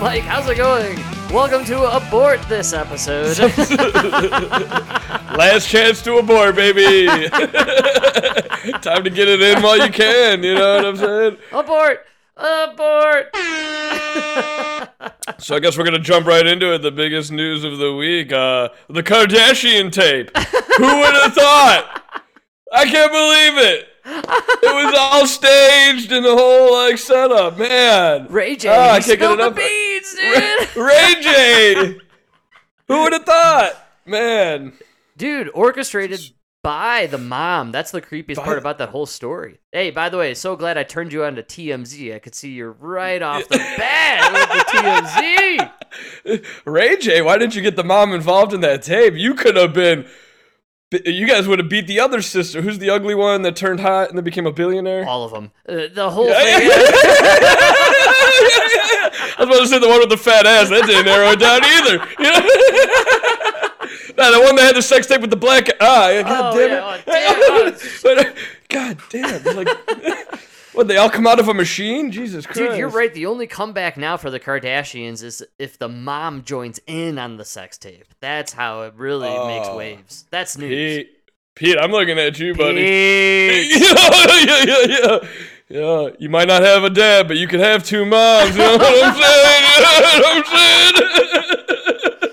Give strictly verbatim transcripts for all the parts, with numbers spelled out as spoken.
like, how's it going? Welcome to Abort This episode. Last chance to abort, baby. Time to get it in while you can, you know what I'm saying? Abort! Abort! So I guess we're going to jump right into it. The biggest news of the week, uh, the Kardashian tape. Who would have thought? I can't believe it. It was all staged and the whole like setup, man. Ray J, oh, he spilled the beans, dude. Ray, Ray J, who would have thought, man? Dude, orchestrated by the mom. That's the creepiest by part about that whole story. Hey, by the way, so glad I turned you on to T M Z. I could see you're right off the bat with the T M Z. Ray J, why didn't you get the mom involved in that tape? You could have been. You guys would have beat the other sister. Who's the ugly one that turned hot and then became a billionaire? All of them. Uh, the whole yeah, thing. Yeah, yeah, yeah, yeah, yeah, yeah. I was about to say the one with the fat ass. That didn't narrow it down either. You know? No, the one that had the sex tape with the black eye. God oh, damn yeah, it. Oh, damn. But, God damn. Like, what, they all come out of a machine? Jesus Christ. Dude, you're right. The only comeback now for the Kardashians is if the mom joins in on the sex tape. That's how it really oh, makes waves. That's news. Pete, Pete, I'm looking at you, Pete. Buddy. yeah, yeah, yeah, yeah. Yeah, you might not have a dad, but you could have two moms. You know what I'm saying? You know what I'm saying?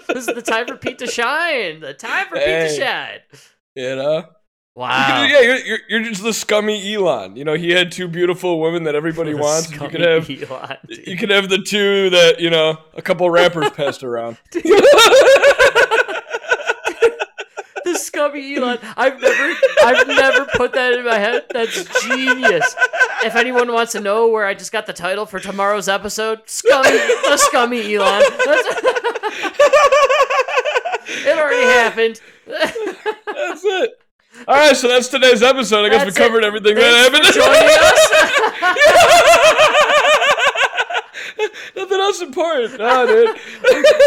This is the time for Pete to shine. The time for hey, Pete to shine. You know? Wow. You could, yeah, you're, you're you're just the scummy Elon. You know, he had two beautiful women that everybody the wants. You could have Elon, you could have the two that, you know, a couple rappers passed around. The scummy Elon. I've never I've never put that in my head. That's genius. If anyone wants to know where I just got the title for tomorrow's episode, scummy the scummy Elon. It already happened. That's it. All right, so that's today's episode. I guess that's we covered it. Everything Thanks that happened. Nothing else important. Nah, dude.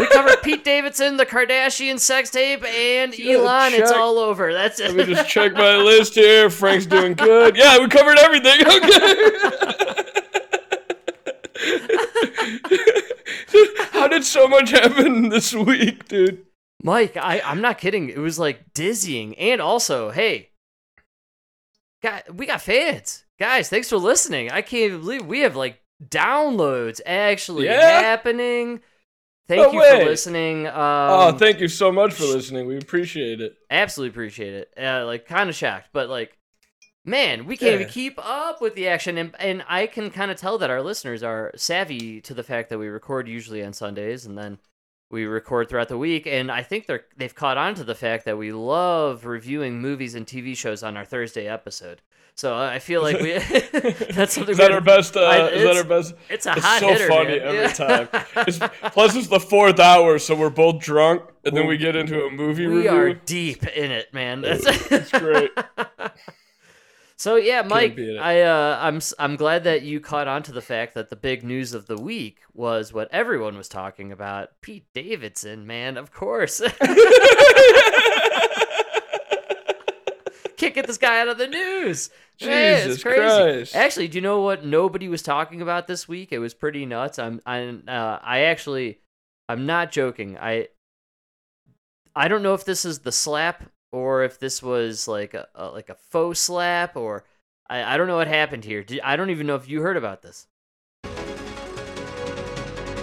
We covered Pete Davidson, the Kardashian sex tape, and Dude, Elon. Check. It's all over. That's it. Let me just check my list here. Frank's doing good. Yeah, we covered everything. Okay. How did so much happen this week, dude? Mike, I, I'm not kidding. It was like dizzying. And also, hey, God, we got fans. Guys, thanks for listening. I can't even believe we have like downloads actually yeah. happening. Thank no you way. for listening. Um, oh, thank you so much for listening. We appreciate it. Absolutely appreciate it. Uh, like, kind of shocked, but like, man, we can't yeah. even keep up with the action. And, and I can kind of tell that our listeners are savvy to the fact that we record usually on Sundays and then we record throughout the week, and I think they're, they've caught on to the fact that we love reviewing movies and T V shows on our Thursday episode. So I feel like we that's something. Is that our best? Uh, I, is that our best? It's a hot hitter. It's so funny dude. every time. It's, plus, it's the fourth hour, so we're both drunk, and then we get into a movie we review. We are deep in it, man. That's it's great. So yeah, Mike, I uh, I'm I'm glad that you caught on to the fact that the big news of the week was what everyone was talking about. Pete Davidson, man, of course. Can't get this guy out of the news. Jesus man, it's crazy. Christ. Actually, do you know what nobody was talking about this week? It was pretty nuts. I'm I uh, I actually I'm not joking. I I don't know if this is the slap or if this was like a, a like a faux slap, or I, I don't know what happened here. I don't even know if you heard about this.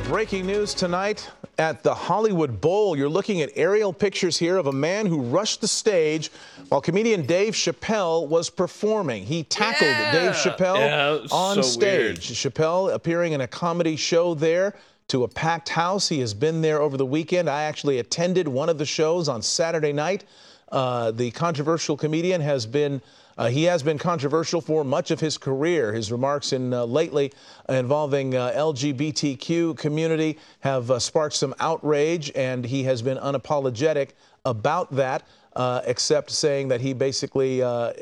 Breaking news tonight at the Hollywood Bowl. You're looking at aerial pictures here of a man who rushed the stage while comedian Dave Chappelle was performing. He tackled yeah. Dave Chappelle yeah, on so stage. Weird. Chappelle appearing in a comedy show there to a packed house. He has been there over the weekend. I actually attended one of the shows on Saturday night. Uh, the controversial comedian has been, uh, he has been controversial for much of his career. His remarks in uh, lately involving uh, L G B T Q community have uh, sparked some outrage, and he has been unapologetic about that, uh, except saying that he basically uh,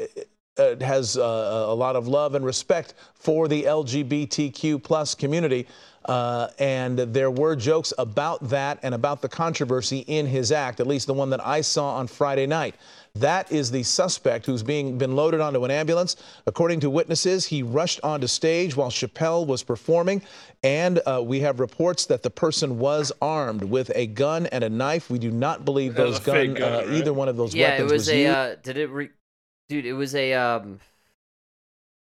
has uh, a lot of love and respect for the L G B T Q plus community. Uh, and there were jokes about that and about the controversy in his act, at least the one that I saw on Friday night. That is the suspect who's being been loaded onto an ambulance. According to witnesses, he rushed onto stage while Chappelle was performing, and uh, we have reports that the person was armed with a gun and a knife. We do not believe those gun, gun uh, right? either one of those yeah, weapons was used. Yeah, it was, was a. Uh, did it, re- dude? It was a. Um,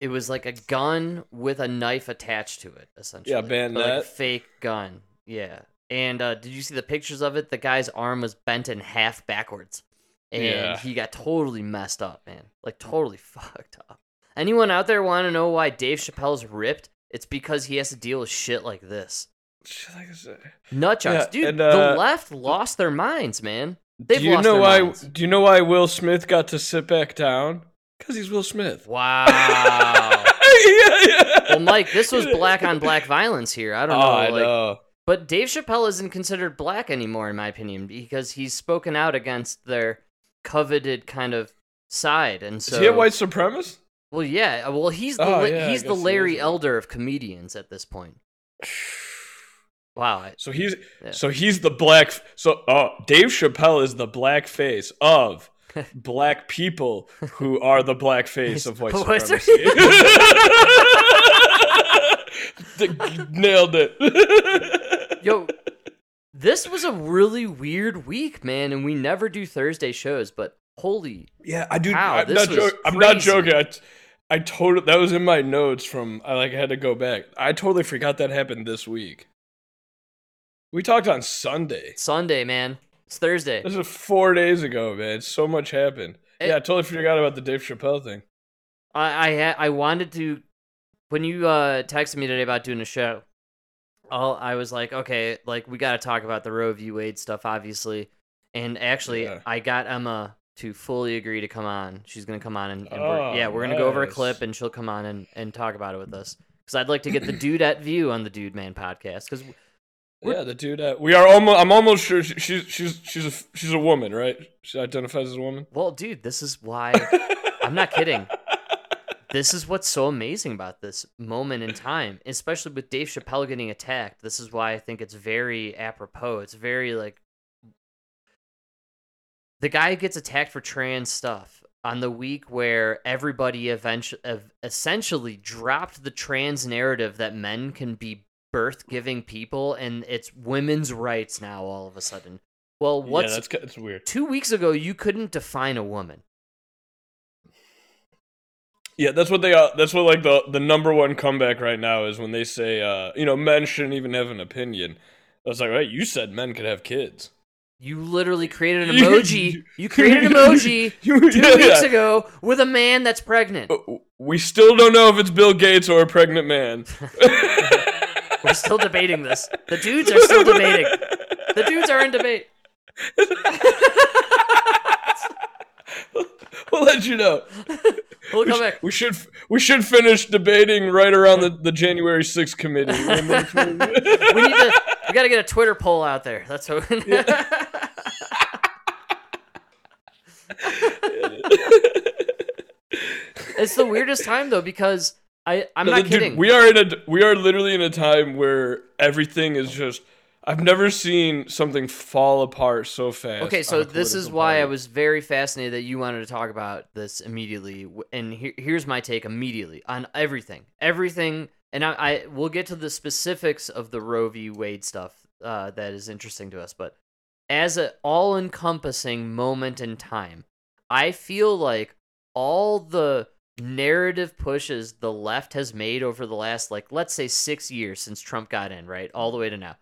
it was like a gun with a knife attached to it, essentially. Yeah, bandit. Like a fake gun. Yeah, and uh, did you see the pictures of it? The guy's arm was bent in half backwards. And yeah. he got totally messed up, man. Like, totally fucked up. Anyone out there want to know why Dave Chappelle's ripped? It's because he has to deal with shit like this. Shit like this. Nutjobs. Yeah, Dude, and, uh, the left lost their minds, man. They've do you lost know their why, minds. Do you know why Will Smith got to sit back down? Because he's Will Smith. Wow. yeah, yeah. Well, Mike, this was black-on-black violence here. I don't oh, know. I like, know. But Dave Chappelle isn't considered black anymore, in my opinion, because he's spoken out against their... coveted kind of side, and so is he a white supremacist? Well, yeah. Well, he's the oh, yeah, he's the Larry he Elder of comedians at this point. Wow. I, so he's yeah. so he's the black. So uh, Dave Chappelle is the black face of black people who are the black face of white supremacy. Nailed it. Yo. This was a really weird week, man, and we never do Thursday shows, but holy yeah, I do. Cow, I'm, not jo- I'm not joking. I, I totally that was in my notes from I like I had to go back. I totally forgot that happened this week. We talked on Sunday. Sunday, man. It's Thursday. This is four days ago, man. So much happened. It, yeah, I totally forgot about the Dave Chappelle thing. I I, ha- I wanted to when you uh, texted me today about doing a show. All I was like, okay, like we got to talk about the Roe v. Wade stuff, obviously. And actually, yeah. I got Emma to fully agree to come on. She's going to come on, and, and oh, we're, yeah, we're nice. going to go over a clip, and she'll come on and, and talk about it with us. Because I'd like to get the dude at view on the Dude Man podcast. Because yeah, the dude at we are almost. I'm almost sure she, she's she's she's a she's a woman, right? She identifies as a woman. Well, dude, this is why I'm not kidding. This is what's so amazing about this moment in time, especially with Dave Chappelle getting attacked. This is why I think it's very apropos. It's very like the guy gets attacked for trans stuff on the week where everybody eventually essentially dropped the trans narrative that men can be birth-giving people, and it's women's rights now all of a sudden. Well, what's yeah, that's, that's weird. Two weeks ago, you couldn't define a woman. Yeah, that's what they are. That's what like the, the number one comeback right now is when they say, uh, you know, men shouldn't even have an opinion. I was like, wait, you said men could have kids. You literally created an emoji. You created an emoji two weeks ago with a man that's pregnant. We still don't know if it's Bill Gates or a pregnant man. We're still debating this. The dudes are still debating. The dudes are in debate. We'll let you know. We'll we, come sh- back. we should we should finish debating right around the, the January sixth committee. we need to we got to get a Twitter poll out there. That's what. We- yeah. It's the weirdest time though because I I'm no, not dude, kidding. We are in a we are literally in a time where everything is just. I've never seen something fall apart so fast. Okay, so this is why party. I was very fascinated that you wanted to talk about this immediately. And here, here's my take immediately on everything. Everything, and I, I we'll get to the specifics of the Roe v. Wade stuff uh, that is interesting to us. But as an all-encompassing moment in time, I feel like all the narrative pushes the left has made over the last, like, let's say six years since Trump got in, right, all the way to now.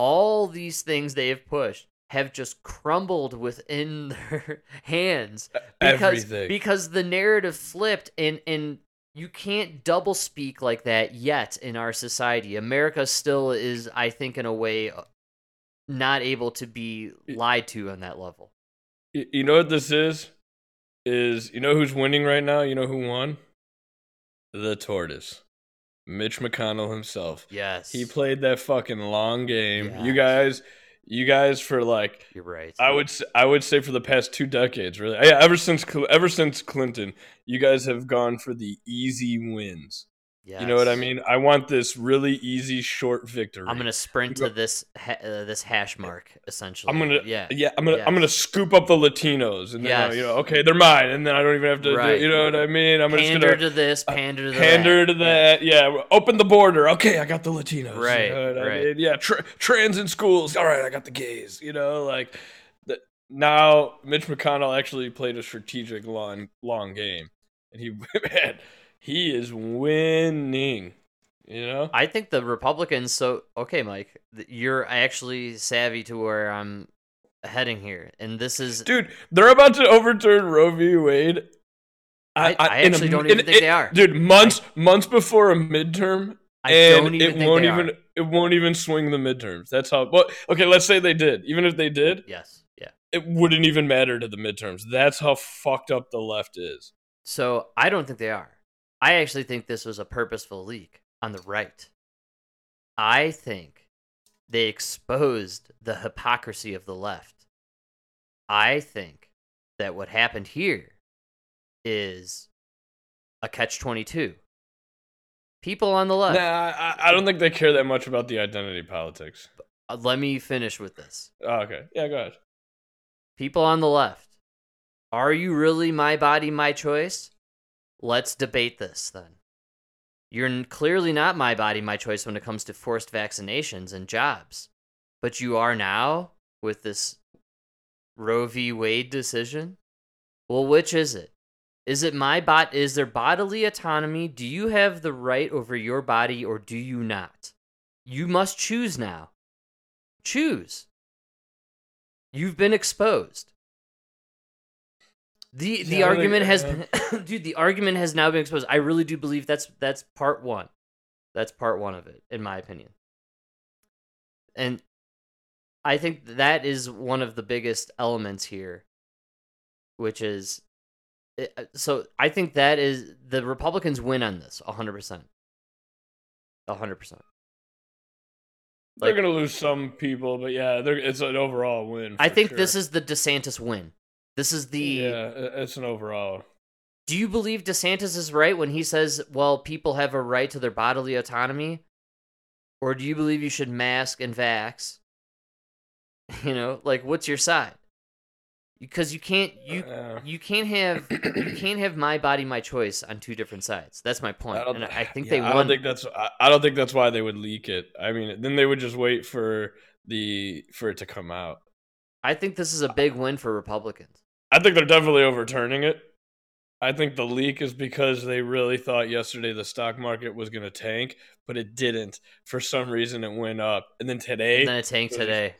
All these things they have pushed have just crumbled within their hands because, Everything. because the narrative flipped, and, and you can't double speak like that yet in our society. America still is, I think, in a way, not able to be lied to on that level. You know what this is? Is you know who's winning right now? You know who won? The tortoise. Mitch McConnell himself. Yes. He played that fucking long game. Yes. You guys, you guys for like You're right. I would I would say for the past two decades, really. Yeah, ever since ever since Clinton, you guys have gone for the easy wins. Yes. You know what I mean? I want this really easy, short victory. I'm gonna sprint to this ha- uh, this hash mark, essentially. I'm gonna yeah, yeah. I'm gonna yes. I'm gonna scoop up the Latinos, and then yes. you know, okay, they're mine, and then I don't even have to. Right. Do, you know what I mean? I'm pander just gonna to this, pander to uh, that, pander to that. Yeah. yeah, open the border. Okay, I got the Latinos. Right. You know what I right. mean? Yeah. Tra- trans in schools. All right, I got the gays. You know, like the, now Mitch McConnell actually played a strategic long long game, and he man. He is winning, you know? I think the Republicans, so, okay, Mike, you're actually savvy to where I'm heading here. And this is... Dude, they're about to overturn Roe v. Wade. I, I, I actually a, don't even in, think it, they are. Dude, months I, months before a midterm, I and don't even it think won't they even are. It won't even swing the midterms. That's how... Well, okay, let's say they did. Even if they did, yes, yeah, it wouldn't even matter to the midterms. That's how fucked up the left is. So, I don't think they are. I actually think this was a purposeful leak on the right. I think they exposed the hypocrisy of the left. I think that what happened here is a catch twenty-two. People on the left. Nah, I, I don't think they care that much about the identity politics. Let me finish with this. Oh, okay. Yeah, go ahead. People on the left. Are you really my body, my choice? Let's debate this, then. You're clearly not my body, my choice when it comes to forced vaccinations and jobs. But you are now with this Roe v. Wade decision? Well, which is it? Is it my bot? Is there bodily autonomy? Do you have the right over your body, or do you not? You must choose now. Choose. You've been exposed. The the yeah, argument has been, dude, the argument has now been exposed. I really do believe that's that's part one. That's part one of it, in my opinion. And I think that is one of the biggest elements here, which is, so I think that is, the Republicans win on this, one hundred percent. one hundred percent. Like, they're going to lose some people, but yeah, it's an overall win. I think sure. This is the DeSantis win. This is the... Yeah, it's an overall. Do you believe DeSantis is right when he says, well, people have a right to their bodily autonomy? Or do you believe you should mask and vax? You know, like, what's your side? Because you can't you uh, you can't have you can't have my body, my choice on two different sides. That's my point. I and I think yeah, they won. I don't think that's I, I don't think that's why they would leak it. I mean, then they would just wait for the for it to come out. I think this is a big win for Republicans. I think they're definitely overturning it. I think the leak is because they really thought yesterday the stock market was going to tank, but it didn't. For some reason, it went up. And then today... And then it tanked it was, today.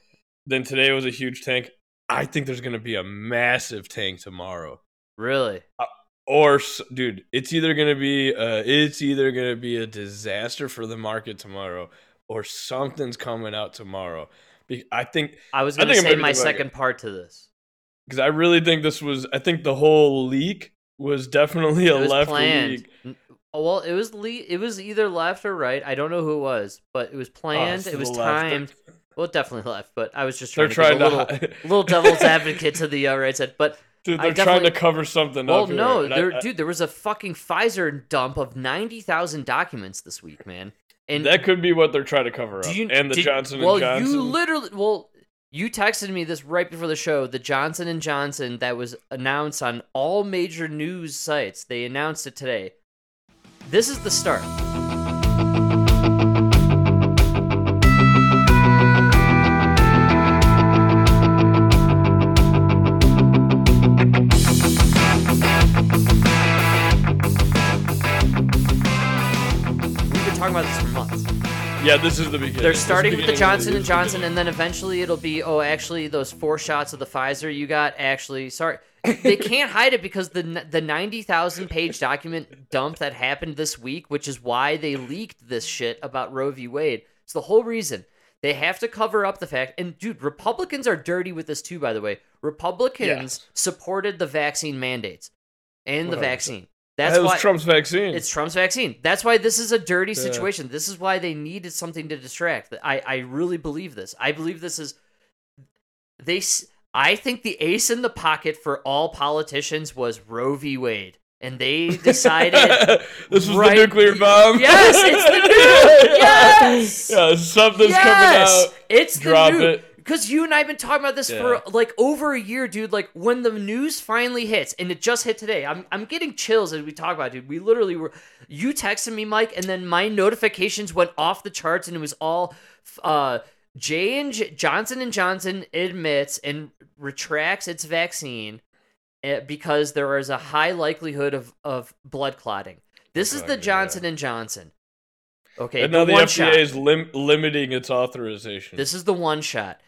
Then today was a huge tank. I think there's going to be a massive tank tomorrow. Really? Uh, or, dude, it's either going to be uh, it's either going to be a disaster for the market tomorrow, or something's coming out tomorrow. I think I was going to say my second part to this, because I really think this was. I think the whole leak was definitely a left leak. Well, it was le- It was either left or right. I don't know who it was, but it was planned. It was timed. Well, it definitely left. But I was just trying to be a little, little devil's advocate to the uh, right side. But dude, they're trying to cover something up. Well, no, dude, there was a fucking Pfizer dump of ninety thousand documents this week, man. And that could be what they're trying to cover up. You, and the did, Johnson and well, Johnson. Well, you literally... Well, you texted me this right before the show. The Johnson and Johnson that was announced on all major news sites. They announced it today. This is the start. Yeah, this is the beginning. They're starting the with the Johnson and Johnson, and then eventually it'll be, oh, actually, those four shots of the Pfizer you got, actually, sorry. They can't hide it because the the ninety thousand page document dump that happened this week, which is why they leaked this shit about Roe v. Wade. It's the whole reason. They have to cover up the fact, and dude, Republicans are dirty with this too, by the way. Republicans yeah. supported the vaccine mandates and the one hundred percent vaccine. That's that was why, Trump's vaccine. It's Trump's vaccine. That's why this is a dirty yeah. situation. This is why they needed something to distract. I, I really believe this. I believe this is... they. I think the ace in the pocket for all politicians was Roe v. Wade. And they decided... this was right, the nuclear bomb? Yes, it's the nuke! Yes! Yeah, something's yes! coming out. It's Drop the nuke. It. Because you and I have been talking about this yeah. for like over a year, dude. Like when the news finally hits, and it just hit today. I'm I'm getting chills as we talk about it, dude. We literally were... You texted me, Mike, and then my notifications went off the charts, and it was all... Uh, J and J- Johnson and Johnson admits and retracts its vaccine because there is a high likelihood of, of blood clotting. This is the Johnson yeah. and Johnson. Okay, and now the, the F D A shot. is lim- limiting its authorization. This is the one shot.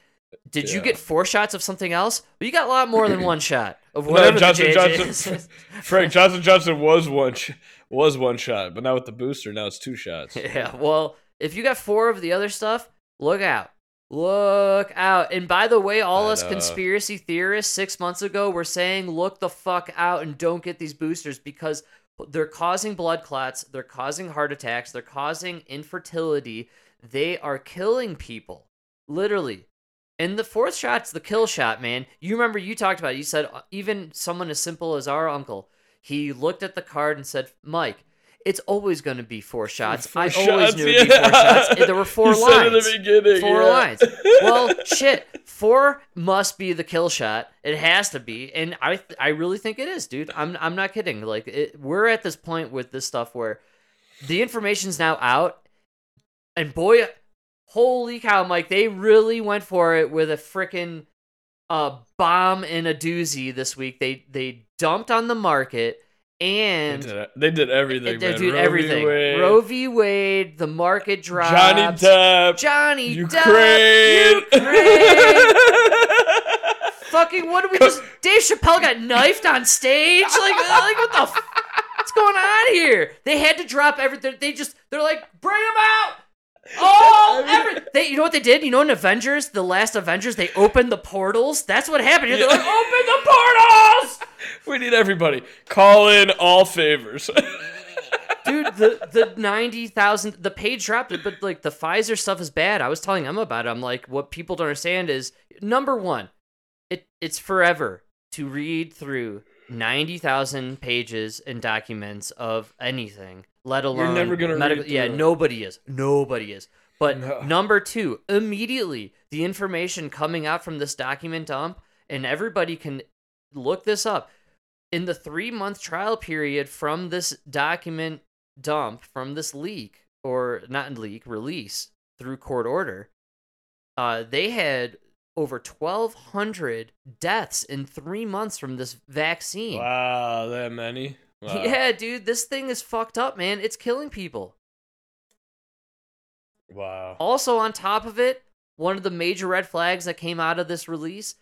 Did yeah. you get four shots of something else? Well, you got a lot more than one shot of whatever. No, Johnson the Johnson is. Frank Johnson Johnson was one sh- was one shot, but now with the booster, now it's two shots. Yeah. Well, if you got four of the other stuff, look out. Look out. And by the way, all us conspiracy theorists six months ago were saying, look the fuck out and don't get these boosters because they're causing blood clots, they're causing heart attacks, they're causing infertility, they are killing people. Literally. And the fourth shot's the kill shot, man. You remember you talked about it. You said even someone as simple as our uncle, he looked at the card and said, Mike, it's always going to be four shots. Four I shots, always knew it'd yeah. be four shots. There were four you lines. Said in the beginning, four yeah. lines. Well, shit. Four must be the kill shot. It has to be, and I, th- I really think it is, dude. I'm, I'm not kidding. Like, it, we're at this point with this stuff where the information's now out, and boy, holy cow, Mike, they really went for it with a freaking uh bomb and a doozy this week. They, they dumped on the market. And they did, they did everything. They did everything. Roe v. Wade, the market drops. Johnny Depp. Johnny Ukraine. Depp. Ukraine. Fucking what did we just? Dave Chappelle got knifed on stage. Like, like what the? F- what's going on here? They had to drop everything. They just, they're like, bring him out. Oh, every they, you know what they did? You know, in Avengers, the last Avengers, they opened the portals. That's what happened. Yeah. They're like, open the portals. We need everybody. Call in all favors. Dude, the the ninety thousand, the page dropped it, but like the Pfizer stuff is bad. I was telling Emma about it. I'm like, what people don't understand is number one, it it's forever to read through ninety thousand pages and documents of anything. Let alone you're never gonna medical, read yeah, it. nobody is. Nobody is. But no. number two, immediately the information coming out from this document dump, and everybody can look this up. In the three month trial period from this document dump, from this leak or not leak release through court order, uh, they had over twelve hundred deaths in three months from this vaccine. Wow, that many. Wow. Yeah, dude, this thing is fucked up, man. It's killing people. Wow. Also, on top of it, one of the major red flags that came out of this release,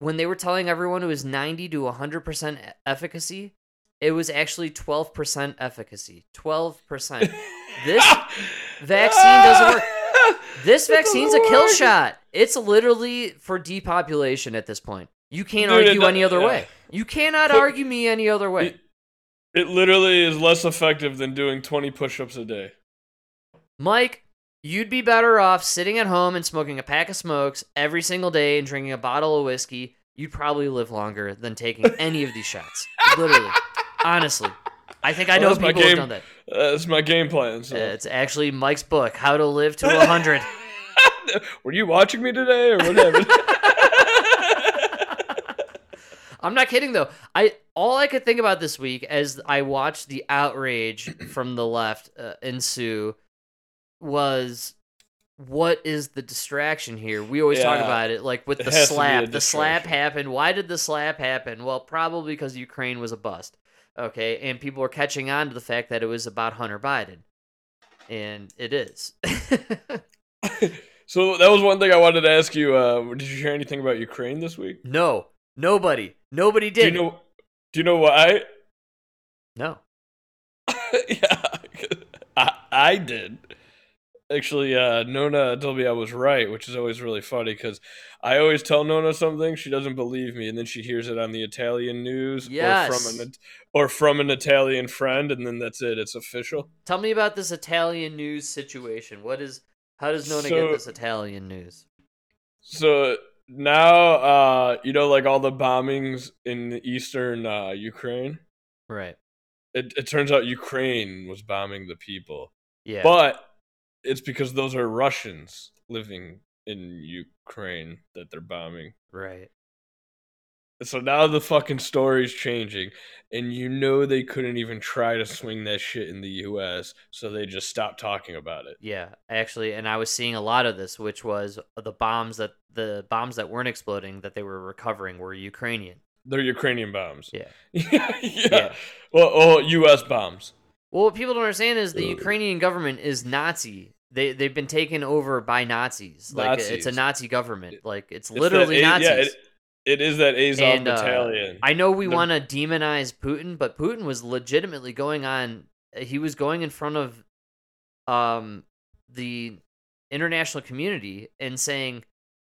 when they were telling everyone it was ninety to one hundred percent efficacy, it was actually twelve percent efficacy. twelve percent. This vaccine doesn't work. This vaccine's a kill shot. It's literally for depopulation at this point. You can't dude, argue any other yeah. way. You cannot but, argue me any other way. It, it literally is less effective than doing twenty push-ups a day. Mike, you'd be better off sitting at home and smoking a pack of smokes every single day and drinking a bottle of whiskey. You'd probably live longer than taking any of these shots. Literally. Honestly. I think I know well, people game, who've done that. Uh, that's my game plan. So. Uh, it's actually Mike's book, How to Live to one hundred. Were you watching me today or whatever? I'm not kidding, though. I all I could think about this week as I watched the outrage from the left uh, ensue was, what is the distraction here? We always yeah. talk about it, like with it the slap. The slap happened. Why did the slap happen? Well, probably because Ukraine was a bust. Okay, and people were catching on to the fact that it was about Hunter Biden. And it is. So that was one thing I wanted to ask you. Uh, did you hear anything about Ukraine this week? No. Nobody. Nobody did. Do you know, do you know why? No. yeah. I, I did. Actually, uh, Nona told me I was right, which is always really funny because I always tell Nona something, she doesn't believe me, and then she hears it on the Italian news yes. or from an or from an Italian friend, and then that's it. It's official. Tell me about this Italian news situation. What is? How does Nona so, get this Italian news? So... Now, uh, you know, like all the bombings in the eastern uh, Ukraine. Right. It, it turns out Ukraine was bombing the people. Yeah. But it's because those are Russians living in Ukraine that they're bombing. Right. So now the fucking story's changing, and you know they couldn't even try to swing that shit in the U S, so they just stopped talking about it. Yeah, actually, and I was seeing a lot of this, which was the bombs that the bombs that weren't exploding that they were recovering were Ukrainian. They're Ukrainian bombs. Yeah. yeah. yeah. Well, well, U S bombs. Well, what people don't understand is the Ukrainian government is Nazi. They they've been taken over by Nazis. Like Nazis. It's a Nazi government. Like it's, it's literally that, Nazis. It, yeah, it, It is that Azov and, uh, battalion. I know we want to demonize Putin, but Putin was legitimately going on. He was going in front of um, the international community and saying,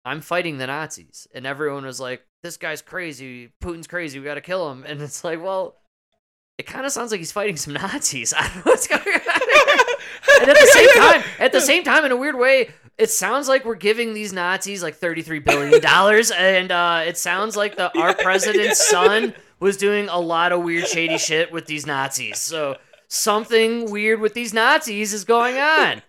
I'm fighting the Nazis. And everyone was like, this guy's crazy. Putin's crazy. We got to kill him. And it's like, well, it kind of sounds like he's fighting some Nazis. I don't know what's going on here. And at the same time, at the same time, in a weird way, it sounds like we're giving these Nazis like thirty-three billion dollars, and uh, it sounds like the our president's son was doing a lot of weird, shady shit with these Nazis. So something weird with these Nazis is going on.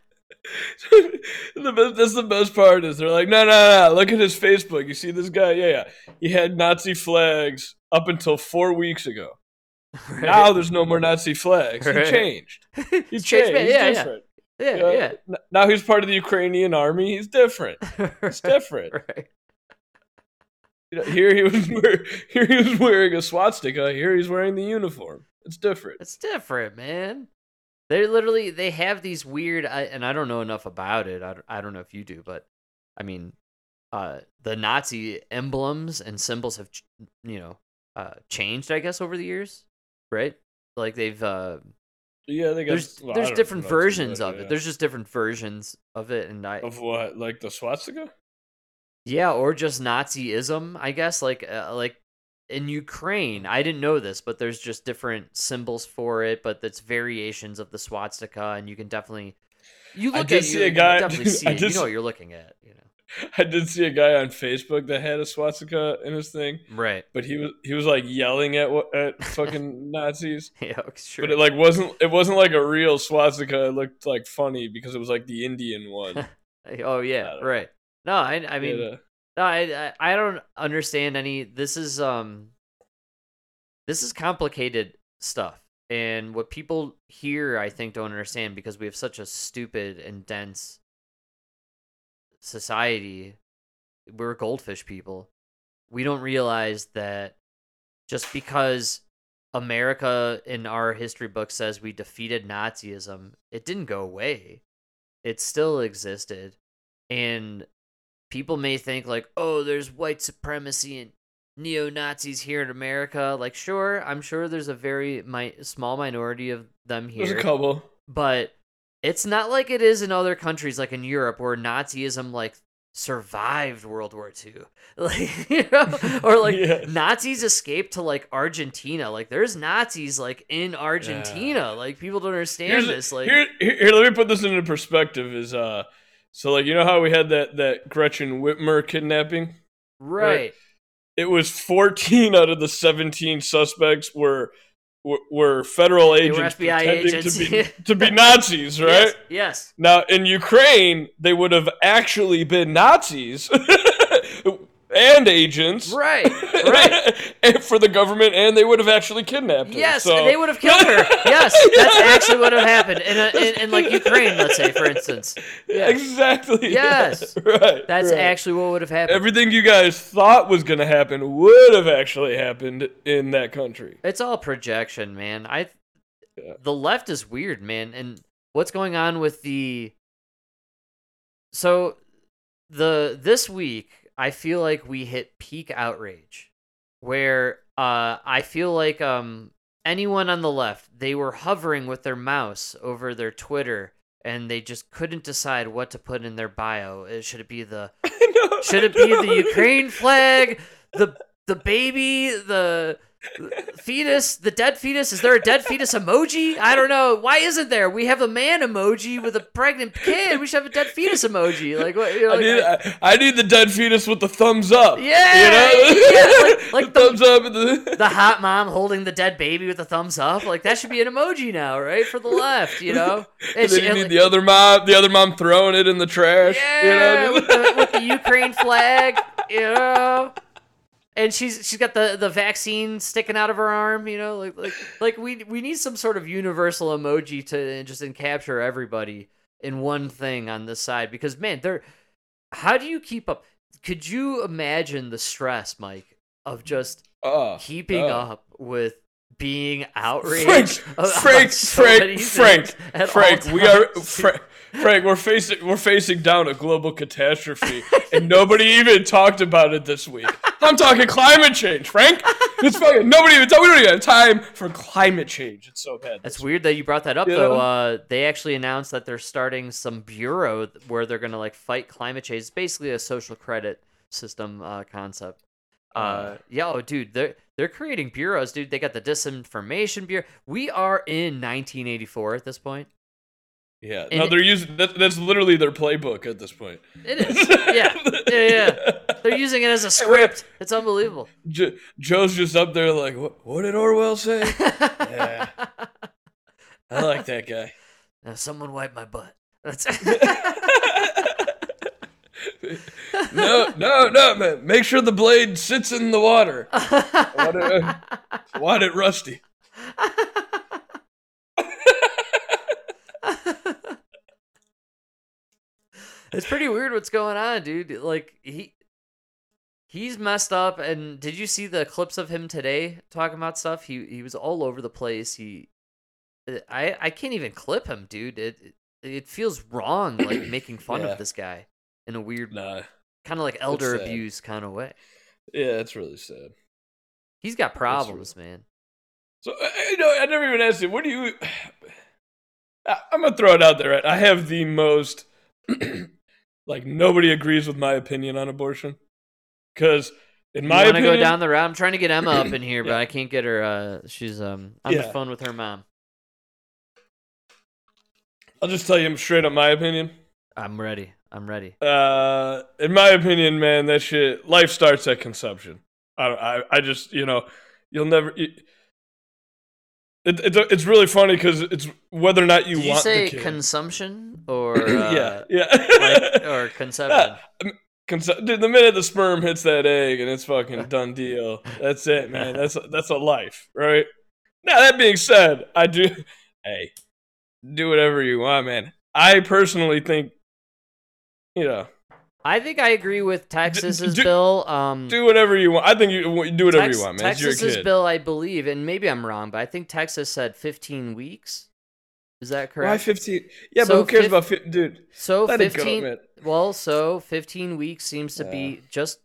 the best, that's the best part is they're like, no, no, no, look at his Facebook. You see this guy? Yeah, yeah. He had Nazi flags up until four weeks ago. Right. Now there's no more Nazi flags. Right. He changed. He changed. He's yeah, different. Yeah. Yeah, you know, yeah. Now he's part of the Ukrainian army. He's different. He's different. Right. You know, here he was. Wearing, here he was wearing a swastika. Here he's wearing the uniform. It's different. It's different, man. They literally they have these weird. I, and I don't know enough about it. I, I don't know if you do, but I mean, uh, the Nazi emblems and symbols have you know uh, changed, I guess, over the years, right? Like they've. Uh, Yeah, they got, there's well, there's different versions of it. Yeah. There's just different versions of it, and I of what like the swastika. Yeah, or just Nazism, I guess. Like uh, like in Ukraine, I didn't know this, but there's just different symbols for it, but it's variations of the swastika, and you can definitely you look I at see you, a guy, you definitely dude, see I it. Just, you know what you're looking at. You know, I did see a guy on Facebook that had a swastika in his thing, right? But he was he was like yelling at at fucking Nazis. Yeah, sure. But it like wasn't it wasn't like a real swastika. It looked like funny because it was like the Indian one. oh yeah, right. Know. No, I I mean, yeah. no, I I don't understand any. This is um, this is complicated stuff, and what people here I think don't understand because we have such a stupid and dense society. We're goldfish people. We don't realize that just because America in our history book says we defeated Nazism, it didn't go away. It still existed. And people may think like, oh, there's white supremacy and neo-Nazis here in America. Like, sure, I'm sure there's a very mi- small minority of them here. There's a couple. But it's not like it is in other countries, like in Europe, where Nazism like survived World War Two, like you know, or like yes. Nazis escaped to like Argentina. Like there's Nazis like in Argentina. Yeah. Like people don't understand Here's, this. Like here, here, let me put this into perspective. Is uh, so like you know how we had that that Gretchen Whitmer kidnapping, right? right? It was fourteen out of the seventeen suspects were. Were federal agents were F B I pretending agents. To, be, to be Nazis, right? Yes, yes. Now, in Ukraine, they would have actually been Nazis and agents. Right, right. And for the government, and they would have actually kidnapped her. Yes, so. And they would have killed her. Yes, that's actually what would have happened. In, a, in, in like, Ukraine, let's say, for instance. Yeah. Exactly. Yes. Yeah. Right. That's right. Actually what would have happened. Everything you guys thought was going to happen would have actually happened in that country. It's all projection, man. I, yeah. The left is weird, man. And what's going on with the... So, the this week... I feel like we hit peak outrage where uh, I feel like um, anyone on the left, they were hovering with their mouse over their Twitter and they just couldn't decide what to put in their bio. Should it be the no, should it be the Ukraine flag, the the baby, the fetus, the dead fetus. Is there a dead fetus emoji? I don't know. Why isn't there? We have a man emoji with a pregnant kid. We should have a dead fetus emoji. Like what? You know, like, I, need, I, I need the dead fetus with the thumbs up. Yeah, you know? yeah like, like the, the thumbs up. And the... the hot mom holding the dead baby with the thumbs up. Like that should be an emoji now, right? For the left, you know. And, and then she, you need like, the other mom, the other mom throwing it in the trash. Yeah, you know? with, the, with the Ukraine flag, you know. And she's she's got the, the vaccine sticking out of her arm, you know, like like like we we need some sort of universal emoji to just encapture everybody in one thing on this side, because man, they're how do you keep up? Could you imagine the stress, Mike, of just uh, keeping uh. up with being outraged? Frank, Frank, Frank, Frank, Frank. We are Fra- Frank. We're facing we're facing down a global catastrophe, and nobody even talked about it this week. I'm talking climate change, Frank. It's fucking nobody even. We don't even have time for climate change. It's so bad. That's weird that you brought that up, yeah. though. Uh, they actually announced that they're starting some bureau where they're going to like fight climate change. It's basically a social credit system uh, concept. Uh, yeah, oh, dude, they're they're creating bureaus, dude. They got the disinformation bureau. We are in nineteen eighty-four at this point. Yeah, and no, they're using that, that's literally their playbook at this point. It is, yeah, yeah, yeah. They're using it as a script. It's unbelievable. Jo- Joe's just up there like, what, what did Orwell say? Yeah, I like that guy. Now someone wiped my butt. That's. no, no, no, man. Make sure the blade sits in the water. Why did it rusty? It's pretty weird what's going on, dude. Like, he he's messed up. And did you see the clips of him today talking about stuff? He he was all over the place. He, I, I can't even clip him, dude. It, it feels wrong, like, making fun yeah. of this guy. In a weird, nah, kind of like elder abuse kind of way. Yeah, it's really sad. He's got problems, man. So, you know, I never even asked you, what do you... I, I'm going to throw it out there, right? I have the most... like, nobody agrees with my opinion on abortion. Because, in my opinion... You want to go down the route? I'm trying to get Emma up in here, yeah. but I can't get her. Uh, she's um on yeah. the phone with her mom. I'll just tell you straight up my opinion. I'm ready. I'm ready. Uh, in my opinion, man, that shit, life starts at conception. I, I, I just, you know, you'll never. It, it, it's really funny because it's whether or not you Did want. You say the kid. Consumption or uh, yeah, yeah, like, or conception. Yeah. Conce- Dude, the minute the sperm hits that egg and it's fucking done deal. That's it, man. That's that's a life, right? Now that being said, I do. Hey, do whatever you want, man. I personally think. You know, I think I agree with Texas's do, bill. Um, do whatever you want. I think you do whatever Tex, you want, man. Texas's it's your kid. Bill, I believe, and maybe I'm wrong, but I think Texas said fifteen weeks. Is that correct? Why fifteen? Yeah, so but who cares fif- about fifteen? Dude, so let fifteen. It go, man. Well, so fifteen weeks seems to yeah. be just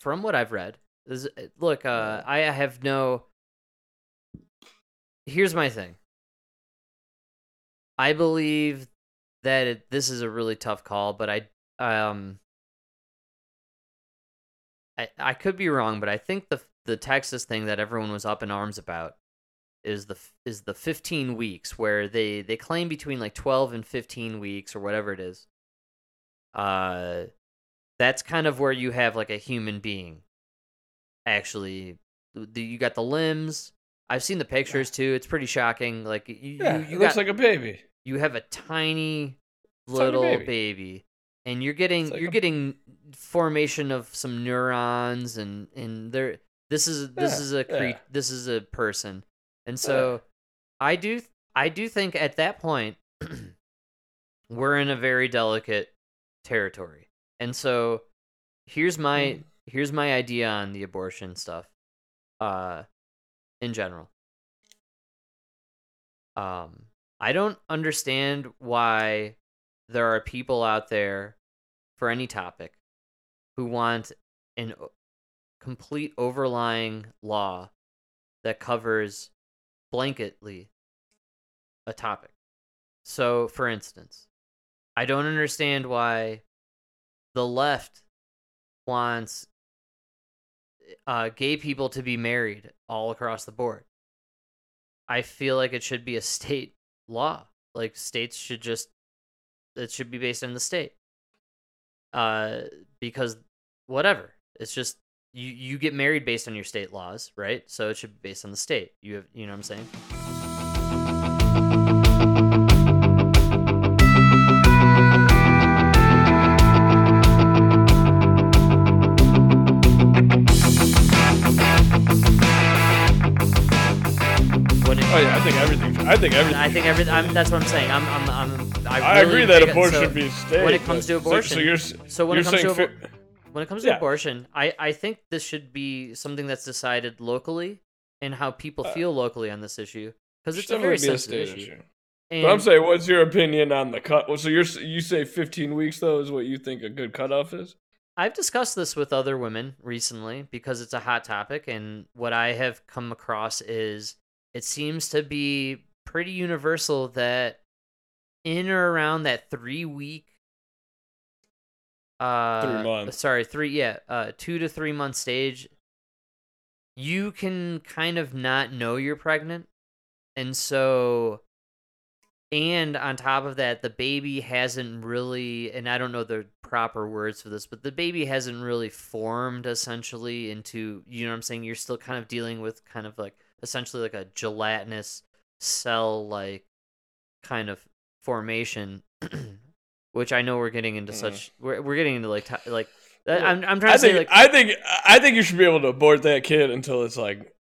from what I've read. Is, look, uh, I have no. Here's my thing. I believe that it, this is a really tough call, but I. Um, I I could be wrong, but I think the the Texas thing that everyone was up in arms about is the is the fifteen weeks, where they, they claim between like twelve and fifteen weeks or whatever it is. Uh, that's kind of where you have like a human being. Actually, the, you got the limbs. I've seen the pictures too. It's pretty shocking. Like you, yeah, you, you it got, looks like a baby. You have a tiny little tiny baby. baby. And you're getting like you're a, getting formation of some neurons, and, and there this is this yeah, is a cre- yeah. this is a person, and so yeah. I do I do think at that point we're in a very delicate territory, and so here's my mm. here's my idea on the abortion stuff, uh, in general. Um, I don't understand why. There are people out there for any topic who want an complete overlying law that covers blanketly a topic. So, for instance, I don't understand why the left wants uh, gay people to be married all across the board. I feel like it should be a state law. Like, states should just, it should be based in the state. Uh, because whatever, it's just, you, you get married based on your state laws, right? So it should be based on the state. You have, you know what I'm saying? Oh yeah, I think everything. I think everything. I think everything. I'm, that's what I'm saying. I'm. I'm. I'm I, I really agree that abortion it, so should be state. When it comes to abortion, so, so, you're, so when, you're it comes to abor- fi- when it comes to yeah. abortion, I, I think this should be something that's decided locally and how people uh, feel locally on this issue, because it's a very sensitive a state issue. issue. And, but I'm saying, what's your opinion on the cut? Well, so you're you say fifteen weeks though is what you think a good cutoff is? I've discussed this with other women recently because it's a hot topic, and what I have come across is, it seems to be pretty universal that in or around that three week, uh, three months. Sorry, three, yeah, uh, two to three month stage, you can kind of not know you're pregnant, and so, and on top of that, the baby hasn't really, and I don't know the proper words for this, but the baby hasn't really formed essentially into, you know what I'm saying? You're still kind of dealing with kind of like, essentially like a gelatinous cell like kind of formation, which I know we're getting into mm. such we're we're getting into like t- like I'm I'm trying I to think, say like I think I think you should be able to abort that kid until it's like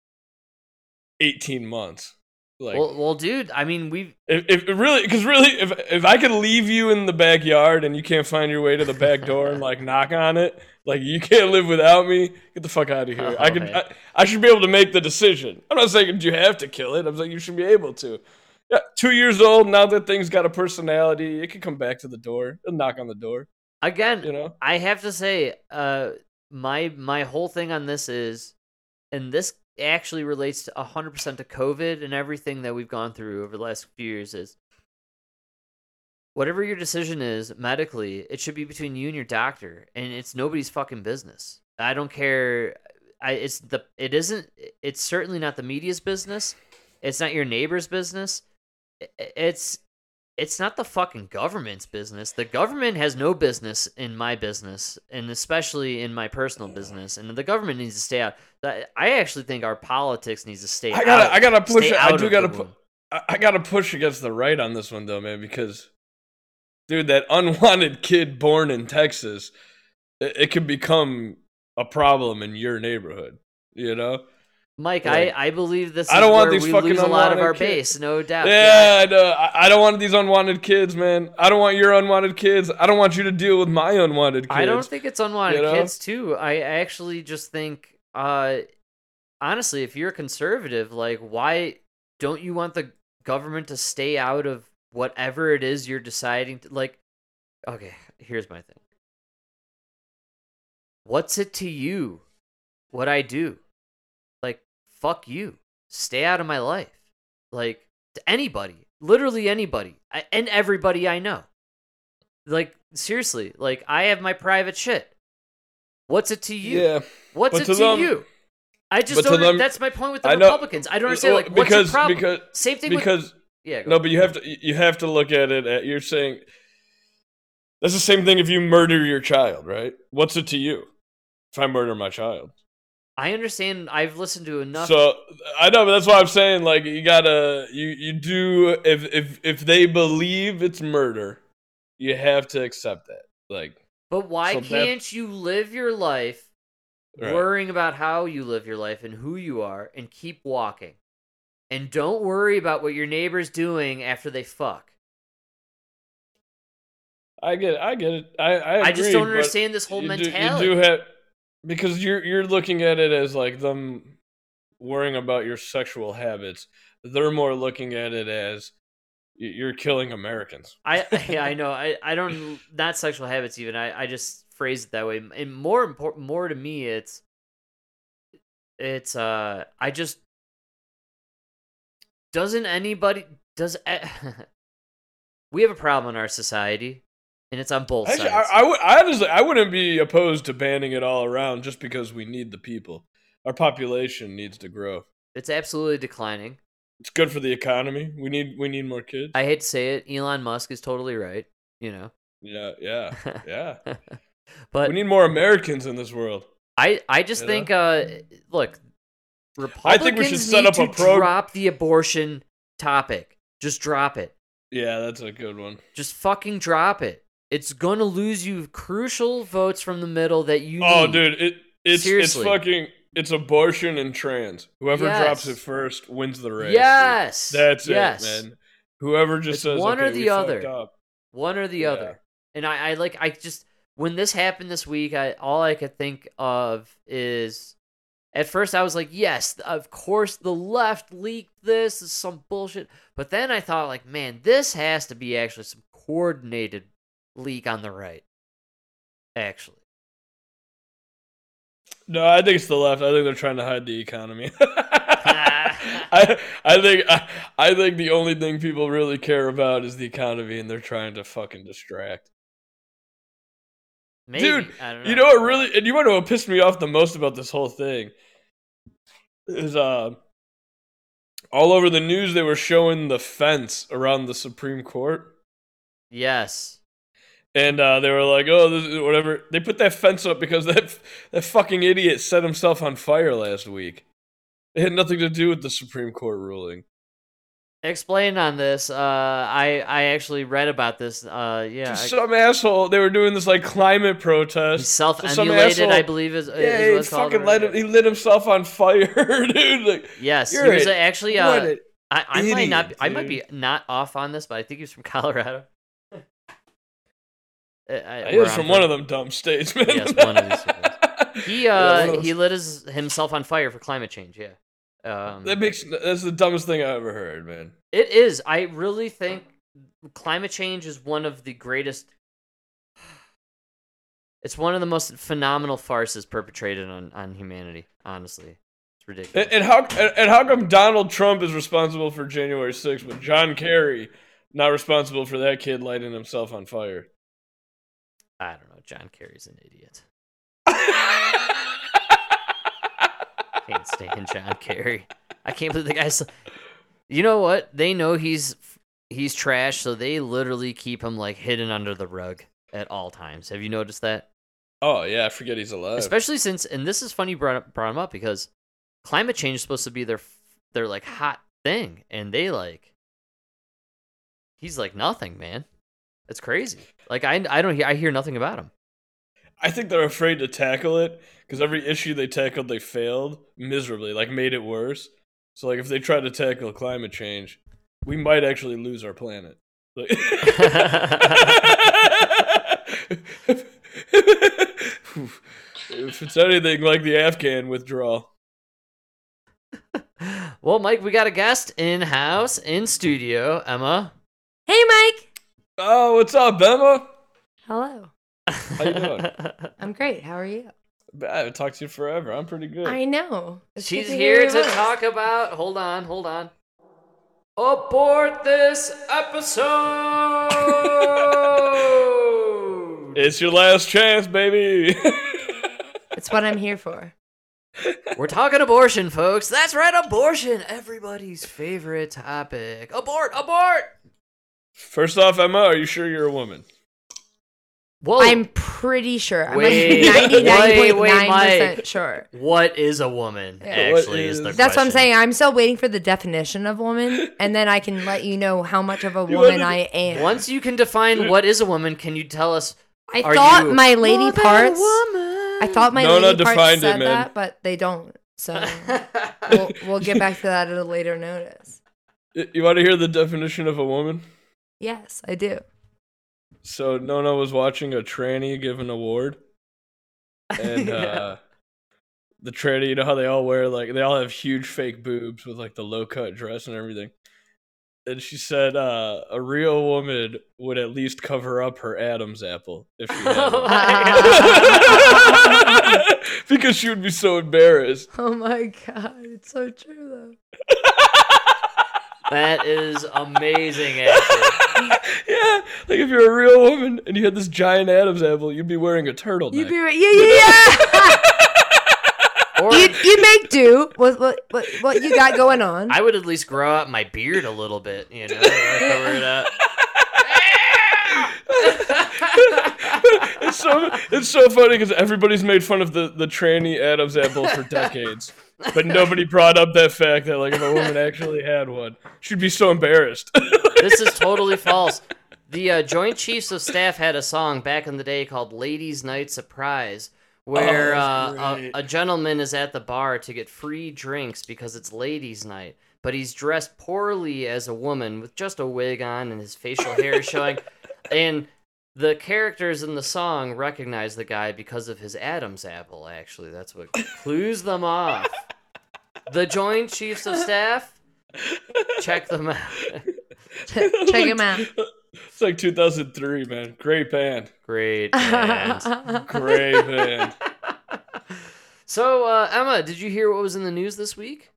eighteen months. Like, well, well dude, I mean we if, if really because really if if I could leave you in the backyard and you can't find your way to the back door and like knock on it, like you can't live without me, get the fuck out of here. Oh, I could, hey. I, I should be able to make the decision. I'm not saying you have to kill it. I'm saying you should be able to. Yeah, two years old now that thing's got a personality, it could come back to the door. It'll knock on the door again. You know, I have to say, uh, my my whole thing on this is, and this actually relates to one hundred percent to COVID and everything that we've gone through over the last few years, is whatever your decision is medically, it should be between you and your doctor, and it's nobody's fucking business. I don't care. I it's the it isn't it's certainly not the media's business. It's not your neighbor's business. It's it's not the fucking government's business. The government has no business in my business, and especially in my personal business. And the government needs to stay out. I actually think our politics needs to stay out. I gotta, out, I gotta push. I do gotta. Pu- I gotta push against the right on this one though, man, because, dude, that unwanted kid born in Texas, it, it could become a problem in your neighborhood. You know. Mike, like, I, I believe this is I don't where want these we fucking lose a lot of our kids. Base, no doubt. Yeah, yeah. I, know. I, I don't want these unwanted kids, man. I don't want your unwanted kids. I don't want you to deal with my unwanted kids. I don't think it's unwanted you know? kids, too. I actually just think, uh, honestly, if you're a conservative, like, why don't you want the government to stay out of whatever it is you're deciding to, like, okay, here's my thing. What's it to you what I do? Fuck you. Stay out of my life. Like, to anybody. Literally anybody. I, and everybody I know. Like, seriously. Like, I have my private shit. What's it to you? Yeah. What's but it to, to them, you? I just don't... Them, that's my point with the I Republicans. Know, I don't understand, like, what's because, the problem? Because, Same thing because, with... Yeah, no, ahead. But you have, to, you have to look at it at... You're saying... That's the same thing if you murder your child, right? What's it to you if I murder my child? I understand. I've listened to enough. So I know, but that's why I'm saying, like, you gotta, you, you do. If if if they believe it's murder, you have to accept that. Like, but why so can't that, you live your life right. worrying about how you live your life and who you are, and keep walking, and don't worry about what your neighbor's doing after they fuck. I get it. I get it. I I, agree, I just don't understand this whole you mentality. Do, you do have. Because you're you're looking at it as like them worrying about your sexual habits. They're more looking at it as you're killing Americans. I yeah, I know. I, I don't not sexual habits even. I, I just phrase it that way. And more important, more to me, it's it's uh I just doesn't anybody does we have a problem in our society. And it's on both Actually, sides. I, I, would, I, just, I wouldn't be opposed to banning it all around just because we need the people. Our population needs to grow. It's absolutely declining. It's good for the economy. We need we need more kids. I hate to say it. Elon Musk is totally right. You know. Yeah, yeah, yeah. But we need more Americans in this world. I, I just you think, uh, look, Republicans I think we should set up a pro- drop the abortion topic. Just drop it. Yeah, that's a good one. Just fucking drop it. It's going to lose you crucial votes from the middle that you Oh, need. dude, it it's Seriously. it's fucking... It's abortion and trans. Whoever yes. drops it first wins the race. Yes. Dude. That's yes. it, man. Whoever just it's says one okay, or the we other. Fucked up. One or the yeah. other. And I, I like I just when this happened this week, I all I could think of is at first I was like, yes, of course the left leaked this, this is some bullshit. But then I thought like, man, this has to be actually some coordinated leak on the right. Actually. No, I think it's the left. I think they're trying to hide the economy. I, I think I, I think the only thing people really care about is the economy, and they're trying to fucking distract. Maybe. Dude, I don't know. You know what really, and you want to what pissed me off the most about this whole thing is uh, all over the news they were showing the fence around the Supreme Court. Yes. And uh, they were like, oh, this is whatever. They put that fence up because that that fucking idiot set himself on fire last week. It had nothing to do with the Supreme Court ruling. Explain on this. Uh, I, I actually read about this. Uh, yeah, Just I, some asshole. They were doing this like climate protest. Self-emulated, I believe is, yeah, is what it's called. Fucking lit him, he lit himself on fire, dude. Like, yes, he was it. actually. Uh, an I, I idiot, might not. Be, I might be not off on this, but I think he was from Colorado. I, he was from one of them dumb states, man. Yes, one of these states. He uh, he lit his, himself on fire for climate change. Yeah, um, that makes that's the dumbest thing I ever heard, man. It is. I really think climate change is one of the greatest. It's one of the most phenomenal farces perpetrated on, on humanity. Honestly, it's ridiculous. And, and how and how come Donald Trump is responsible for January sixth, but John Kerry not responsible for that kid lighting himself on fire? I don't know. John Kerry's an idiot. Can't stand John Kerry. I can't believe the guy's... You know what? They know he's he's trash, so they literally keep him like hidden under the rug at all times. Have you noticed that? Oh, yeah. I forget he's alive. Especially since... And this is funny you brought, up, brought him up because climate change is supposed to be their, their like hot thing. And they like... He's like nothing, man. It's crazy. Like I, I don't hear, I hear nothing about him. I think they're afraid to tackle it because every issue they tackled, they failed miserably, like made it worse. So, like, if they try to tackle climate change, we might actually lose our planet. Like, if it's anything like the Afghan withdrawal. Well, Mike, we got a guest in house, in studio, Emma. Hey, Mike. Oh, what's up, Emma? Hello. How you doing? I'm great. How are you? I haven't talked to you forever. I'm pretty good. I know. It's She's here to voice. talk about... Hold on, hold on. Abort this episode! It's your last chance, baby! It's what I'm here for. We're talking abortion, folks. That's right, abortion. Everybody's favorite topic. Abort, abort! First off, Emma, are you sure you're a woman? Whoa. I'm pretty sure. I'm wait, like ninety-nine point nine percent sure. What is a woman, yeah. actually, is, is the That's question. What I'm saying. I'm still waiting for the definition of woman, and then I can let you know how much of a woman I am. Once you can define what is a woman, can you tell us? I are thought you my lady woman, parts... Woman. I thought my no, lady no, parts said it, that, but they don't. So we'll, we'll get back to that at a later notice. You want to hear the definition of a woman? Yes, I do. So Nona was watching a tranny give an award. And yeah. uh, the tranny, you know how they all wear, like, they all have huge fake boobs with, like, the low-cut dress and everything. And she said uh, a real woman would at least cover up her Adam's apple if she had oh because she would be so embarrassed. Oh, my God. It's so true, though. That is amazing, actually. Yeah, like if you're a real woman and you had this giant Adam's apple, you'd be wearing a turtleneck. You'd be right, yeah, yeah, yeah. Or you you make do with what, what what you got going on. I would at least grow out my beard a little bit, you know, cover it up. It's so it's so funny because everybody's made fun of the, the tranny Adam's apple for decades, but nobody brought up that fact that like if a woman actually had one, she'd be so embarrassed. This is totally false. The uh, Joint Chiefs of Staff had a song back in the day called "Ladies' Night Surprise," where oh, uh, a, a gentleman is at the bar to get free drinks because it's ladies' night, but he's dressed poorly as a woman with just a wig on and his facial hair showing, and the characters in the song recognize the guy because of his Adam's apple. Actually, that's what clues them off. The Joint Chiefs of Staff, check them out. check, check them out. It's like two thousand three, man. Great band. Great band. Great band. So, uh, Emma, did you hear what was in the news this week?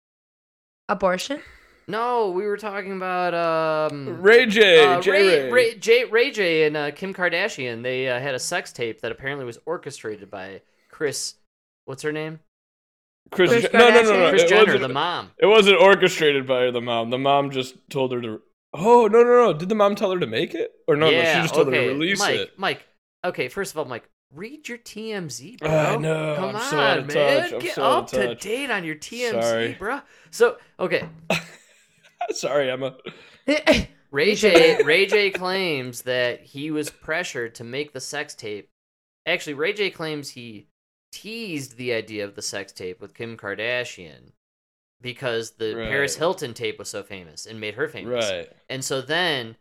Abortion? No, we were talking about... Um, Ray J. Uh, J. Ray, Ray. Ray, J, Ray J and uh, Kim Kardashian. They uh, had a sex tape that apparently was orchestrated by Kris... What's her name? Kris Jenner. No, no, no, no. Kris Jenner, the mom. It wasn't orchestrated by the mom. The mom just told her to... Oh, no, no, no. Did the mom tell her to make it? Or no, yeah, no, she just told okay. her to release Mike, it. Mike, okay, first of all, Mike, read your T M Z, bro. I know. Come I'm on, so out of man. Touch. I'm Get so up to touch. Date on your T M Z, Sorry. Bro. So, okay. Sorry, Emma. Ray J, Ray J claims that he was pressured to make the sex tape. Actually, Ray J claims he teased the idea of the sex tape with Kim Kardashian. Because the right. Paris Hilton tape was so famous and made her famous. Right. And so then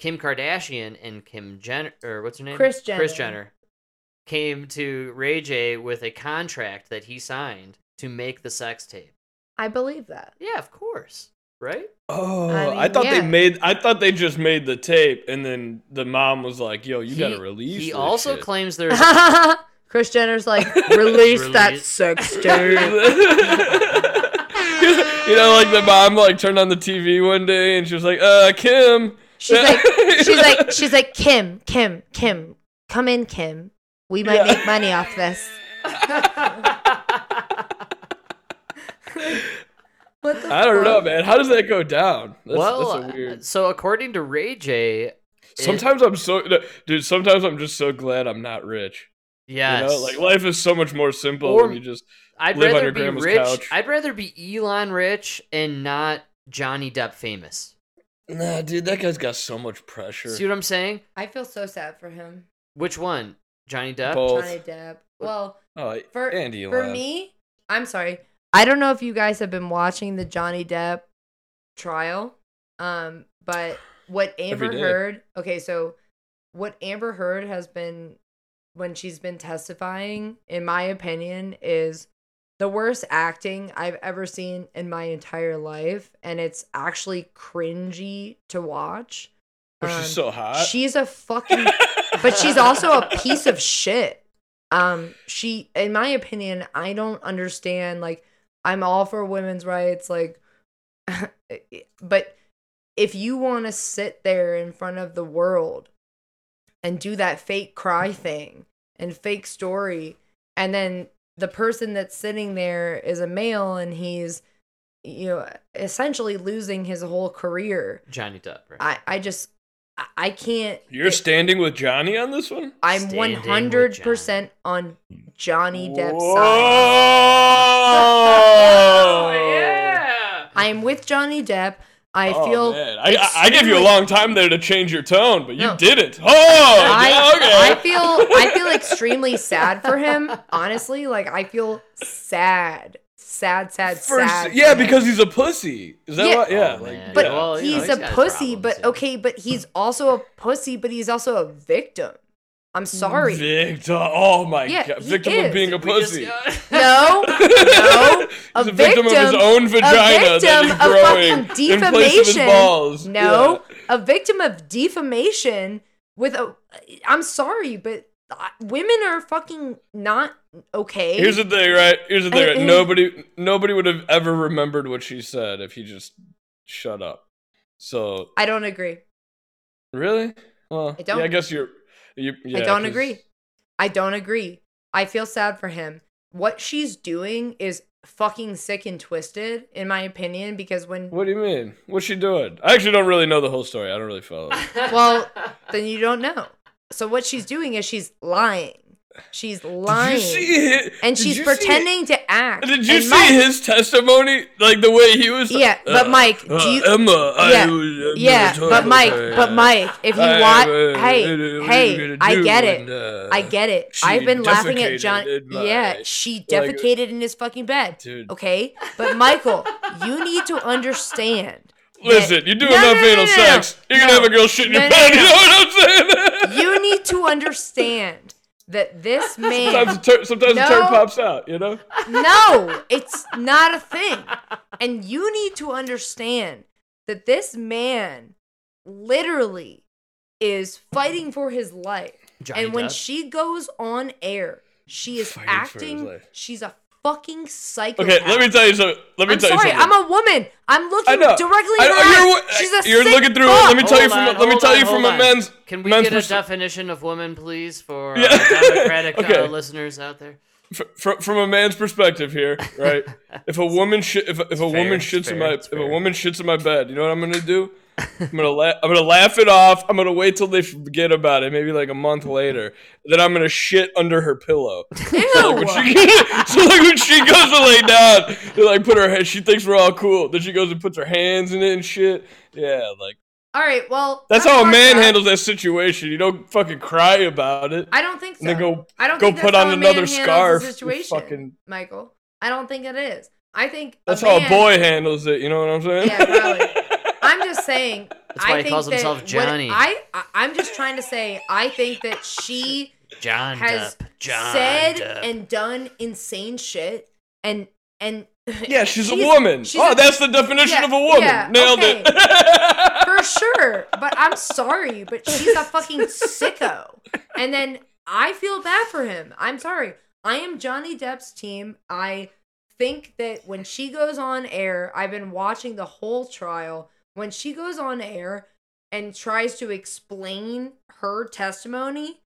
Kim Kardashian and Kim Jenner, or what's her name? Kris Jenner. Kris Jenner came to Ray J with a contract that he signed to make the sex tape. I believe that. Yeah, of course. Right? Oh, I, mean, I thought yeah. they made, I thought they just made the tape and then the mom was like, yo, you he, gotta release He also shit. claims there's... Kris Jenner's like, release, release that sex tape. You know, like the mom like turned on the T V one day and she was like, uh, Kim. She's like, she's like, she's like, Kim, Kim, Kim, come in, Kim. We might yeah. make money off this. What the I don't fuck? know, man. How does that go down? That's, well, that's weird... so according to Ray J. Sometimes it... I'm so, dude, sometimes I'm just so glad I'm not rich. Yes. You know, like life is so much more simple or... when you just... I'd Live rather be rich. Couch. I'd rather be Elon rich and not Johnny Depp famous. Nah, dude, that guy's got so much pressure. See what I'm saying? I feel so sad for him. Which one, Johnny Depp? Both. Johnny Depp. Well, oh, for and Elon. For me, I'm sorry. I don't know if you guys have been watching the Johnny Depp trial, um, but what Amber Heard. Okay, so what Amber Heard has been when she's been testifying, in my opinion, is the worst acting I've ever seen in my entire life, and it's actually cringy to watch. But um, she's so hot. She's a fucking... but she's also a piece of shit. Um, she, in my opinion, I don't understand, like, I'm all for women's rights, like... but if you want to sit there in front of the world and do that fake cry thing and fake story, and then... the person that's sitting there is a male, and he's, you know, essentially losing his whole career. Johnny Depp, right? I, I just, I can't. You're it, standing with Johnny on this one? I'm one hundred percent on Johnny Depp's Whoa! side. Oh, yeah. I'm with Johnny Depp. I oh, feel. Man. I, I, I gave you a long time there to change your tone, but you no. didn't. Oh, I, yeah, okay. I feel. I feel extremely sad for him. Honestly, like I feel sad, sad, sad, for, sad. Yeah, because he's a pussy. Is that yeah. why? Yeah, oh, like, but yeah. Well, he's, he's a pussy. Problems, but yeah. okay, but he's also a pussy. But he's also a victim. I'm sorry. Victim. Oh my yeah, God. Victim is. of being a pussy. Just, no. No. A, a victim, victim of his own vagina a that he's growing of fucking defamation. In place of his balls. No. Yeah. A victim of defamation with a... I'm sorry, but women are fucking not okay. Here's the thing, right? Here's the thing. Right? And, and, nobody, nobody would have ever remembered what she said if he just shut up. So... I don't agree. Really? Well, I don't. Yeah, I guess you're... You, yeah, I don't agree. I don't agree. I feel sad for him. what she's doing is fucking sick and twisted, in my opinion, because when... What do you mean? What's she doing? I actually don't really know the whole story. I don't really follow it. Well, then you don't know. So what she's doing is she's lying. She's lying. Did you see it? And she's pretending to act. Did you and see Mike, his testimony? Like the way he was... Yeah, uh, but Mike... Uh, do you, uh, Emma, yeah, I was... Yeah, yeah but Mike, her. but Mike, if you want... Hey, hey, I get it. And, uh, I get it. I've been laughing at John... My, yeah, she defecated like, in his fucking bed. Dude. Okay? But Michael, you need to understand... Listen, you do no, enough no, anal no, no, sex, no, you're no, going to have a girl shit in no, your no, bed. No, no. You know what I'm saying? You need to understand... That this man... Sometimes, a, ter- sometimes no, a term pops out, you know? No, it's not a thing. And you need to understand that this man literally is fighting for his life. Johnny and when Depp. She goes on air, she is fighting acting... She's a fucking psychopath. Okay, let me tell you something. Let me I'm tell sorry, you something. I'm a woman. I'm looking directly at her. She's a You're sick looking through fuck. It. Let me tell hold you from, on, let me tell on, you from a man's... Can we Men's get a pers- definition of woman, please, for yeah. our Democratic okay. uh, listeners out there? From from a man's perspective here, right? If a woman sh- if if a fair, woman shits fair, in my if fair. a woman shits in my bed, you know what I'm gonna do? I'm gonna la- I'm gonna laugh it off. I'm gonna wait till they forget about it, maybe like a month later. Then I'm gonna shit under her pillow. Ew. So, like when she- so like when she goes to lay down, they like put her head. She thinks we're all cool. Then she goes and puts her hands in it and shit. Yeah, like. All right, well... That's how a man that. handles that situation. You don't fucking cry about it. I don't think so. And then go, I don't go think put on another scarf. Situation, fucking... Michael. I don't think it is. I think That's a man... how a boy handles it, you know what I'm saying? Yeah, probably. I'm just saying... That's why I he think calls that himself Johnny. I, I, I'm just trying to say, I think that she John has John said Depp. and done insane shit and... and yeah, she's, she's a woman. She's oh, a, that's the definition yeah, of a woman. Yeah, Nailed okay. it. For sure. But I'm sorry, but she's a fucking sicko. And then I feel bad for him. I'm sorry. I am Johnny Depp's team. I think that when she goes on air, I've been watching the whole trial. When she goes on air and tries to explain her testimony,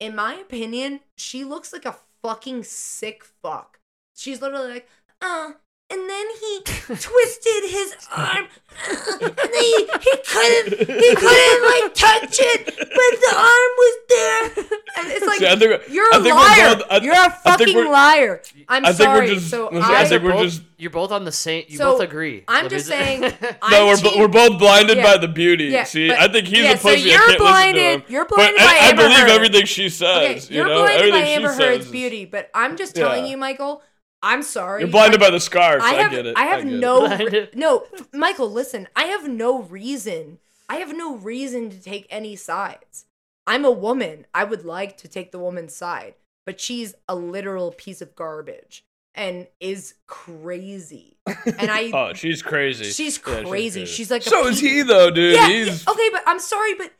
in my opinion, she looks like a fucking sick fuck. She's literally like... Uh, and then he twisted his arm, uh, and then he, he couldn't, he couldn't, like, touch it, but the arm was there. And it's like, See, I think, you're I a think liar. Both, I, you're a fucking liar. I'm I sorry. Think we're just, so I, I think we're both, just... You're both on the same, you so both agree. I'm Let just saying... no, we're, bo- we're both blinded yeah, by the beauty. Yeah, See, but, I think he's yeah, a pussy. So you're I can't blinded, to you're blinded but by I, Amber Heard. I believe Heard. everything she says. Okay, you're you know? blinded everything by Amber Heard's beauty, but I'm just telling you, Michael... I'm sorry. You're blinded I, by the scarf. I, have, I get it. I have I no... Re- no, Michael, listen. I have no reason. I have no reason to take any sides. I'm a woman. I would like to take the woman's side. But she's a literal piece of garbage and is crazy. And I... oh, she's crazy. She's crazy. Yeah, she's, crazy. she's like so a... So is he, though, dude. Yeah, He's... Okay, but I'm sorry, but...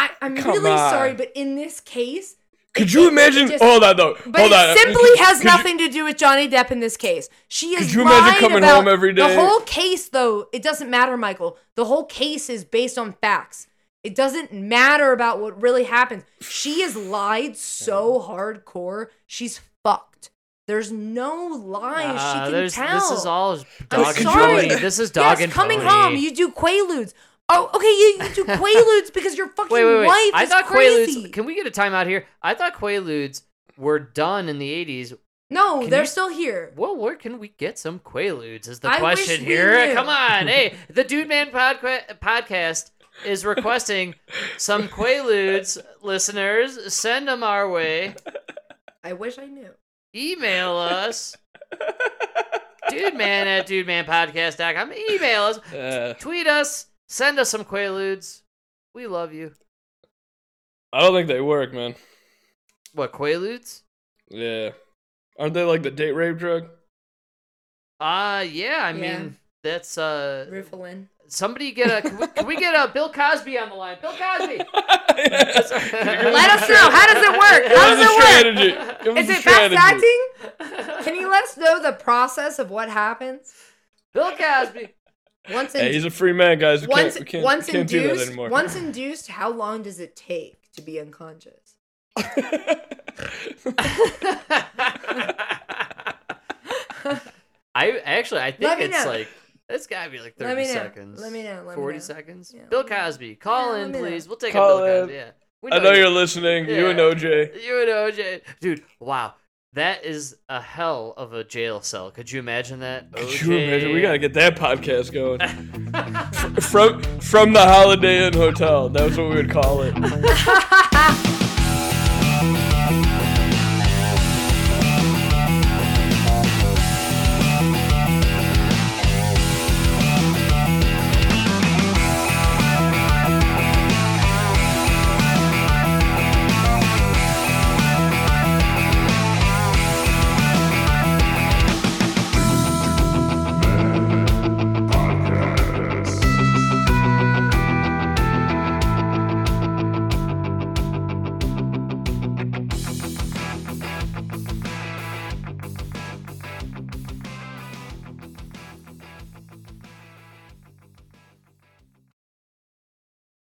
I, I'm Come really on. sorry, but in this case... Could you imagine? Just, hold on, though. But hold it on. simply has Could nothing you, to do with Johnny Depp in this case. She is. Could you imagine coming home every day? The whole case, though, it doesn't matter, Michael. The whole case is based on facts. It doesn't matter about what really happened. She has lied so hardcore. She's fucked. There's no lies uh, she can tell. This is all dog I'm sorry. Pony. This is dog yes, and coming pony. Home, you do Quaaludes. Oh, okay, you, you do Quaaludes because your fucking wait, wait, wait. wife I is thought crazy. Quaaludes, can we get a timeout here? I thought Quaaludes were done in the eighties. No, can they're you, still here. Well, where can we get some Quaaludes is the I question here. Knew. Come on, hey, the Dude Man pod- podcast is requesting some Quaaludes. Listeners, send them our way. I wish I knew. Email us. Dude Man at dude man podcast dot com. Email us. Uh. Tweet us. Send us some Quaaludes. We love you. I don't think they work, man. What, Quaaludes? Yeah. Aren't they like the date rape drug? Uh, yeah, I yeah. mean, that's, uh... Ritalin. Somebody get a... Can we, can we get a Bill Cosby on the line? Bill Cosby! Let us know. How does it work? How does it work? Strategy. Is it fast acting? Can you let us know the process of what happens? Bill Cosby. Once in, yeah, he's a free man, guys. We once, can't, we can't, once can't induced, do that anymore. Once induced, how long does it take to be unconscious? I actually I think it's know. like that's gotta be like thirty let me seconds. Know. Let me know. Let Forty me know. seconds. Yeah. Bill Cosby, call yeah, in, please. Know. We'll take call a Bill in. Cosby. Yeah. Know I know you're, you're listening. Yeah. You and O J. You and O J, dude. Wow, that is a hell of a jail cell. Could you imagine that? O J. Could you imagine? We gotta get that podcast going. from from the Holiday Inn hotel. That's what we would call it.